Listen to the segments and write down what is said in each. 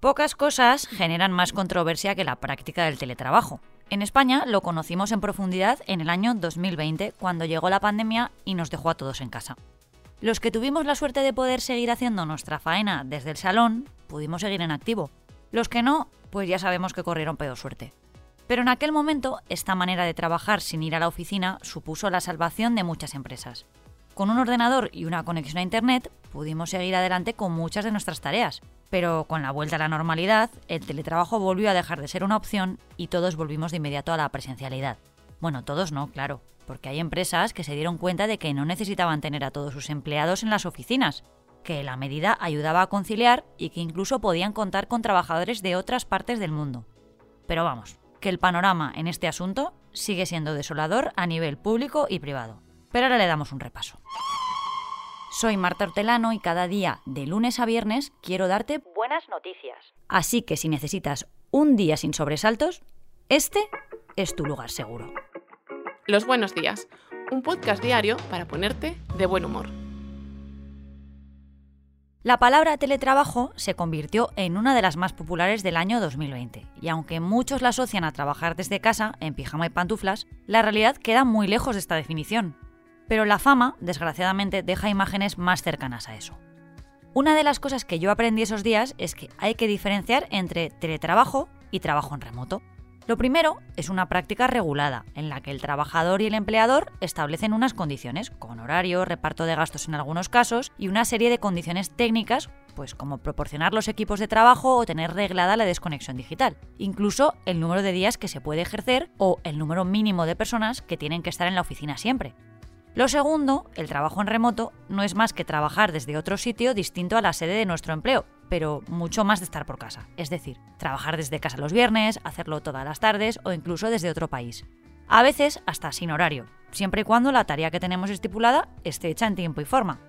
Pocas cosas generan más controversia que la práctica del teletrabajo. En España lo conocimos en profundidad en el año 2020, cuando llegó la pandemia y nos dejó a todos en casa. Los que tuvimos la suerte de poder seguir haciendo nuestra faena desde el salón, pudimos seguir en activo. Los que no, pues ya sabemos que corrieron peor suerte. Pero en aquel momento, esta manera de trabajar sin ir a la oficina supuso la salvación de muchas empresas. Con un ordenador y una conexión a internet, pudimos seguir adelante con muchas de nuestras tareas. Pero con la vuelta a la normalidad, el teletrabajo volvió a dejar de ser una opción y todos volvimos de inmediato a la presencialidad. Bueno, todos no, claro, porque hay empresas que se dieron cuenta de que no necesitaban tener a todos sus empleados en las oficinas, que la medida ayudaba a conciliar y que incluso podían contar con trabajadores de otras partes del mundo. Pero vamos, que el panorama en este asunto sigue siendo desolador a nivel público y privado. Pero ahora le damos un repaso. Soy Marta Hortelano y cada día, de lunes a viernes, quiero darte buenas noticias. Así que si necesitas un día sin sobresaltos, este es tu lugar seguro. Los buenos días, un podcast diario para ponerte de buen humor. La palabra teletrabajo se convirtió en una de las más populares del año 2020, y aunque muchos la asocian a trabajar desde casa, en pijama y pantuflas, la realidad queda muy lejos de esta definición. Pero la fama, desgraciadamente, deja imágenes más cercanas a eso. Una de las cosas que yo aprendí esos días es que hay que diferenciar entre teletrabajo y trabajo en remoto. Lo primero es una práctica regulada, en la que el trabajador y el empleador establecen unas condiciones, con horario, reparto de gastos en algunos casos, y una serie de condiciones técnicas, pues como proporcionar los equipos de trabajo o tener reglada la desconexión digital, incluso el número de días que se puede ejercer o el número mínimo de personas que tienen que estar en la oficina siempre. Lo segundo, el trabajo en remoto, no es más que trabajar desde otro sitio distinto a la sede de nuestro empleo, pero mucho más de estar por casa. Es decir, trabajar desde casa los viernes, hacerlo todas las tardes o incluso desde otro país. A veces hasta sin horario, siempre y cuando la tarea que tenemos estipulada esté hecha en tiempo y forma.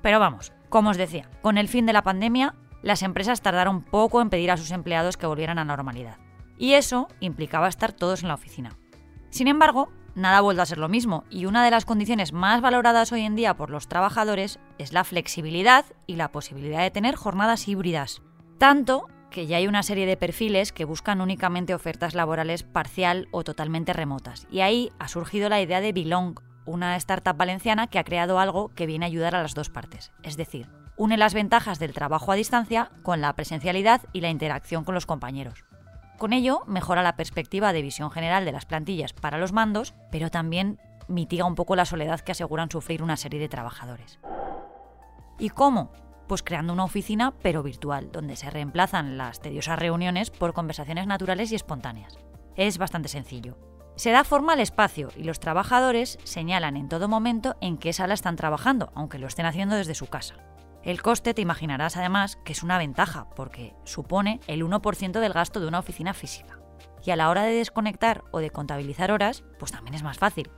Pero vamos, como os decía, con el fin de la pandemia, las empresas tardaron poco en pedir a sus empleados que volvieran a la normalidad. Y eso implicaba estar todos en la oficina. Sin embargo, nada ha vuelto a ser lo mismo, y una de las condiciones más valoradas hoy en día por los trabajadores es la flexibilidad y la posibilidad de tener jornadas híbridas. Tanto que ya hay una serie de perfiles que buscan únicamente ofertas laborales parcial o totalmente remotas. Y ahí ha surgido la idea de Belong, una startup valenciana que ha creado algo que viene a ayudar a las dos partes. Es decir, une las ventajas del trabajo a distancia con la presencialidad y la interacción con los compañeros. Con ello, mejora la perspectiva de visión general de las plantillas para los mandos, pero también mitiga un poco la soledad que aseguran sufrir una serie de trabajadores. ¿Y cómo? Pues creando una oficina, pero virtual, donde se reemplazan las tediosas reuniones por conversaciones naturales y espontáneas. Es bastante sencillo. Se da forma al espacio y los trabajadores señalan en todo momento en qué sala están trabajando, aunque lo estén haciendo desde su casa. El coste, te imaginarás además, que es una ventaja, porque supone el 1% del gasto de una oficina física. Y a la hora de desconectar o de contabilizar horas, pues también es más fácil.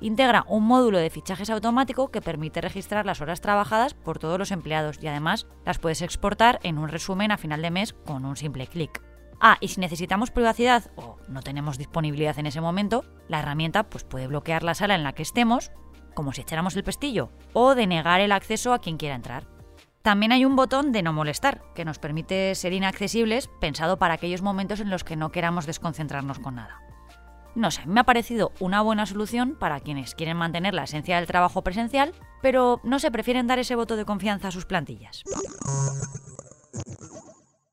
Integra un módulo de fichajes automático que permite registrar las horas trabajadas por todos los empleados y además las puedes exportar en un resumen a final de mes con un simple clic. Ah, y si necesitamos privacidad o no tenemos disponibilidad en ese momento, la herramienta pues puede bloquear la sala en la que estemos, como si echáramos el pestillo, o denegar el acceso a quien quiera entrar. También hay un botón de no molestar, que nos permite ser inaccesibles, pensado para aquellos momentos en los que no queramos desconcentrarnos con nada. No sé, me ha parecido una buena solución para quienes quieren mantener la esencia del trabajo presencial, pero no se prefieren dar ese voto de confianza a sus plantillas.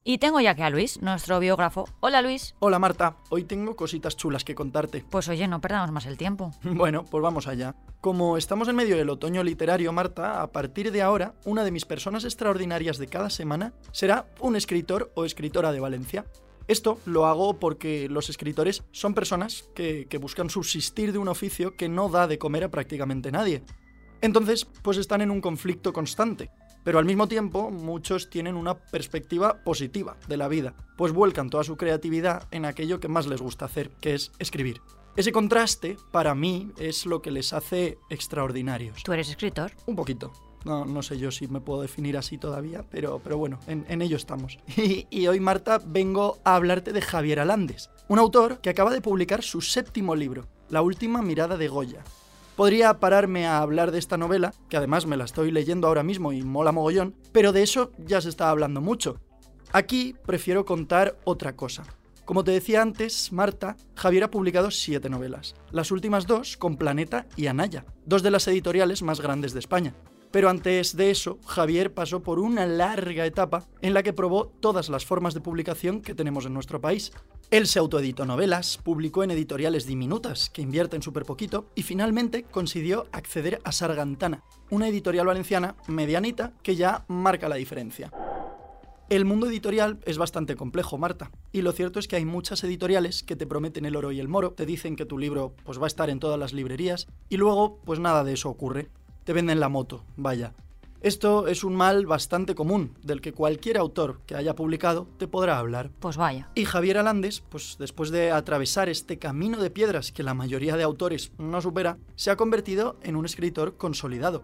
Y tengo ya que a Luis, nuestro biógrafo. Hola, Luis. Hola, Marta. Hoy tengo cositas chulas que contarte. Pues oye, no perdamos más el tiempo. Bueno, pues vamos allá. Como estamos en medio del otoño literario, Marta, a partir de ahora, una de mis personas extraordinarias de cada semana será un escritor o escritora de Valencia. Esto lo hago porque los escritores son personas que buscan subsistir de un oficio que no da de comer a prácticamente nadie. Entonces, pues están en un conflicto constante. Pero al mismo tiempo, muchos tienen una perspectiva positiva de la vida, pues vuelcan toda su creatividad en aquello que más les gusta hacer, que es escribir. Ese contraste, para mí, es lo que les hace extraordinarios. ¿Tú eres escritor? Un poquito. No sé yo si me puedo definir así todavía, pero bueno, en ello estamos. Y hoy, Marta, vengo a hablarte de Javier Alandes, un autor que acaba de publicar su 7º libro, La última mirada de Goya. Podría pararme a hablar de esta novela, que además me la estoy leyendo ahora mismo y mola mogollón, pero de eso ya se está hablando mucho. Aquí prefiero contar otra cosa. Como te decía antes, Marta, Javier ha publicado 7 novelas, las últimas 2 con Planeta y Anaya, 2 de las editoriales más grandes de España. Pero antes de eso, Javier pasó por una larga etapa en la que probó todas las formas de publicación que tenemos en nuestro país. Él se autoeditó novelas, publicó en editoriales diminutas, que invierten súper poquito, y finalmente consiguió acceder a Sargantana, una editorial valenciana medianita que ya marca la diferencia. El mundo editorial es bastante complejo, Marta, y lo cierto es que hay muchas editoriales que te prometen el oro y el moro, te dicen que tu libro pues va a estar en todas las librerías, y luego pues nada de eso ocurre. Te venden la moto, vaya. Esto es un mal bastante común, del que cualquier autor que haya publicado te podrá hablar. Pues vaya. Y Javier Alandes, pues después de atravesar este camino de piedras que la mayoría de autores no supera, se ha convertido en un escritor consolidado.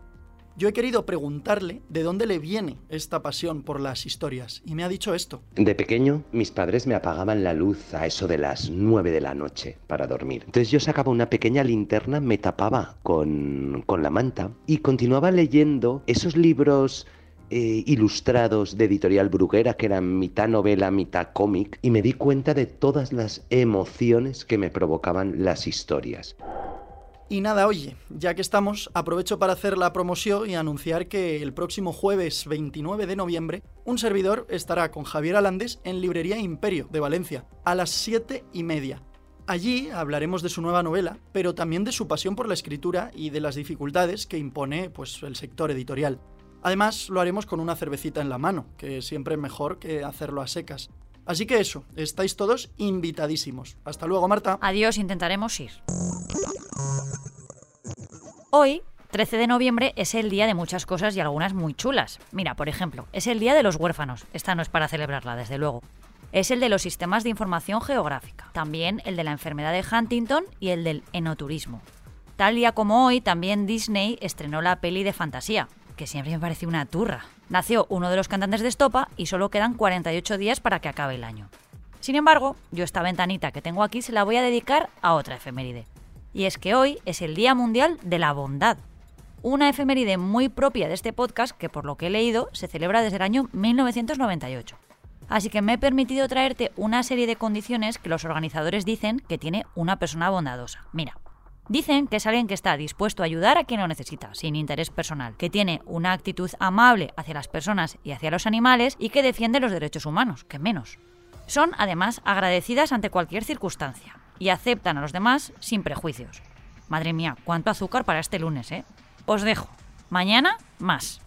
Yo he querido preguntarle de dónde le viene esta pasión por las historias, y me ha dicho esto. De pequeño, mis padres me apagaban la luz a eso de las 9 de la noche para dormir. Entonces yo sacaba una pequeña linterna, me tapaba con la manta y continuaba leyendo esos libros ilustrados de Editorial Bruguera, que eran mitad novela, mitad cómic, y me di cuenta de todas las emociones que me provocaban las historias. Y nada, oye, ya que estamos, aprovecho para hacer la promoción y anunciar que el próximo jueves 29 de noviembre, un servidor estará con Javier Alandes en Librería Imperio de Valencia, a las 7:30. Allí hablaremos de su nueva novela, pero también de su pasión por la escritura y de las dificultades que impone pues, el sector editorial. Además, lo haremos con una cervecita en la mano, que siempre es mejor que hacerlo a secas. Así que eso, estáis todos invitadísimos. Hasta luego, Marta. Adiós, intentaremos ir. Hoy, 13 de noviembre, es el día de muchas cosas y algunas muy chulas. Mira, por ejemplo, es el día de los huérfanos. Esta no es para celebrarla, desde luego. Es el de los sistemas de información geográfica. También el de la enfermedad de Huntington y el del enoturismo. Tal día como hoy, también Disney estrenó la peli de fantasía, que siempre me pareció una turra. Nació uno de los cantantes de Estopa y solo quedan 48 días para que acabe el año. Sin embargo, yo esta ventanita que tengo aquí se la voy a dedicar a otra efeméride. Y es que hoy es el Día Mundial de la Bondad, una efeméride muy propia de este podcast que, por lo que he leído, se celebra desde el año 1998. Así que me he permitido traerte una serie de condiciones que los organizadores dicen que tiene una persona bondadosa. Mira, dicen que es alguien que está dispuesto a ayudar a quien lo necesita, sin interés personal, que tiene una actitud amable hacia las personas y hacia los animales y que defiende los derechos humanos, que menos. Son, además, agradecidas ante cualquier circunstancia y aceptan a los demás sin prejuicios. Madre mía, cuánto azúcar para este lunes, ¿eh? Os dejo. Mañana, más.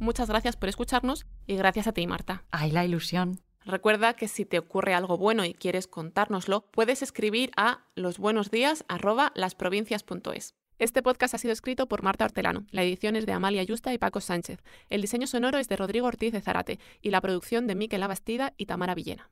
Muchas gracias por escucharnos y gracias a ti, Marta. ¡Ay, la ilusión! Recuerda que si te ocurre algo bueno y quieres contárnoslo, puedes escribir a losbuenosdías@lasprovincias.es. Este podcast ha sido escrito por Marta Hortelano, la edición es de Amalia Ayusta y Paco Sánchez, el diseño sonoro es de Rodrigo Ortiz de Zarate y la producción de Miquel Abastida y Tamara Villena.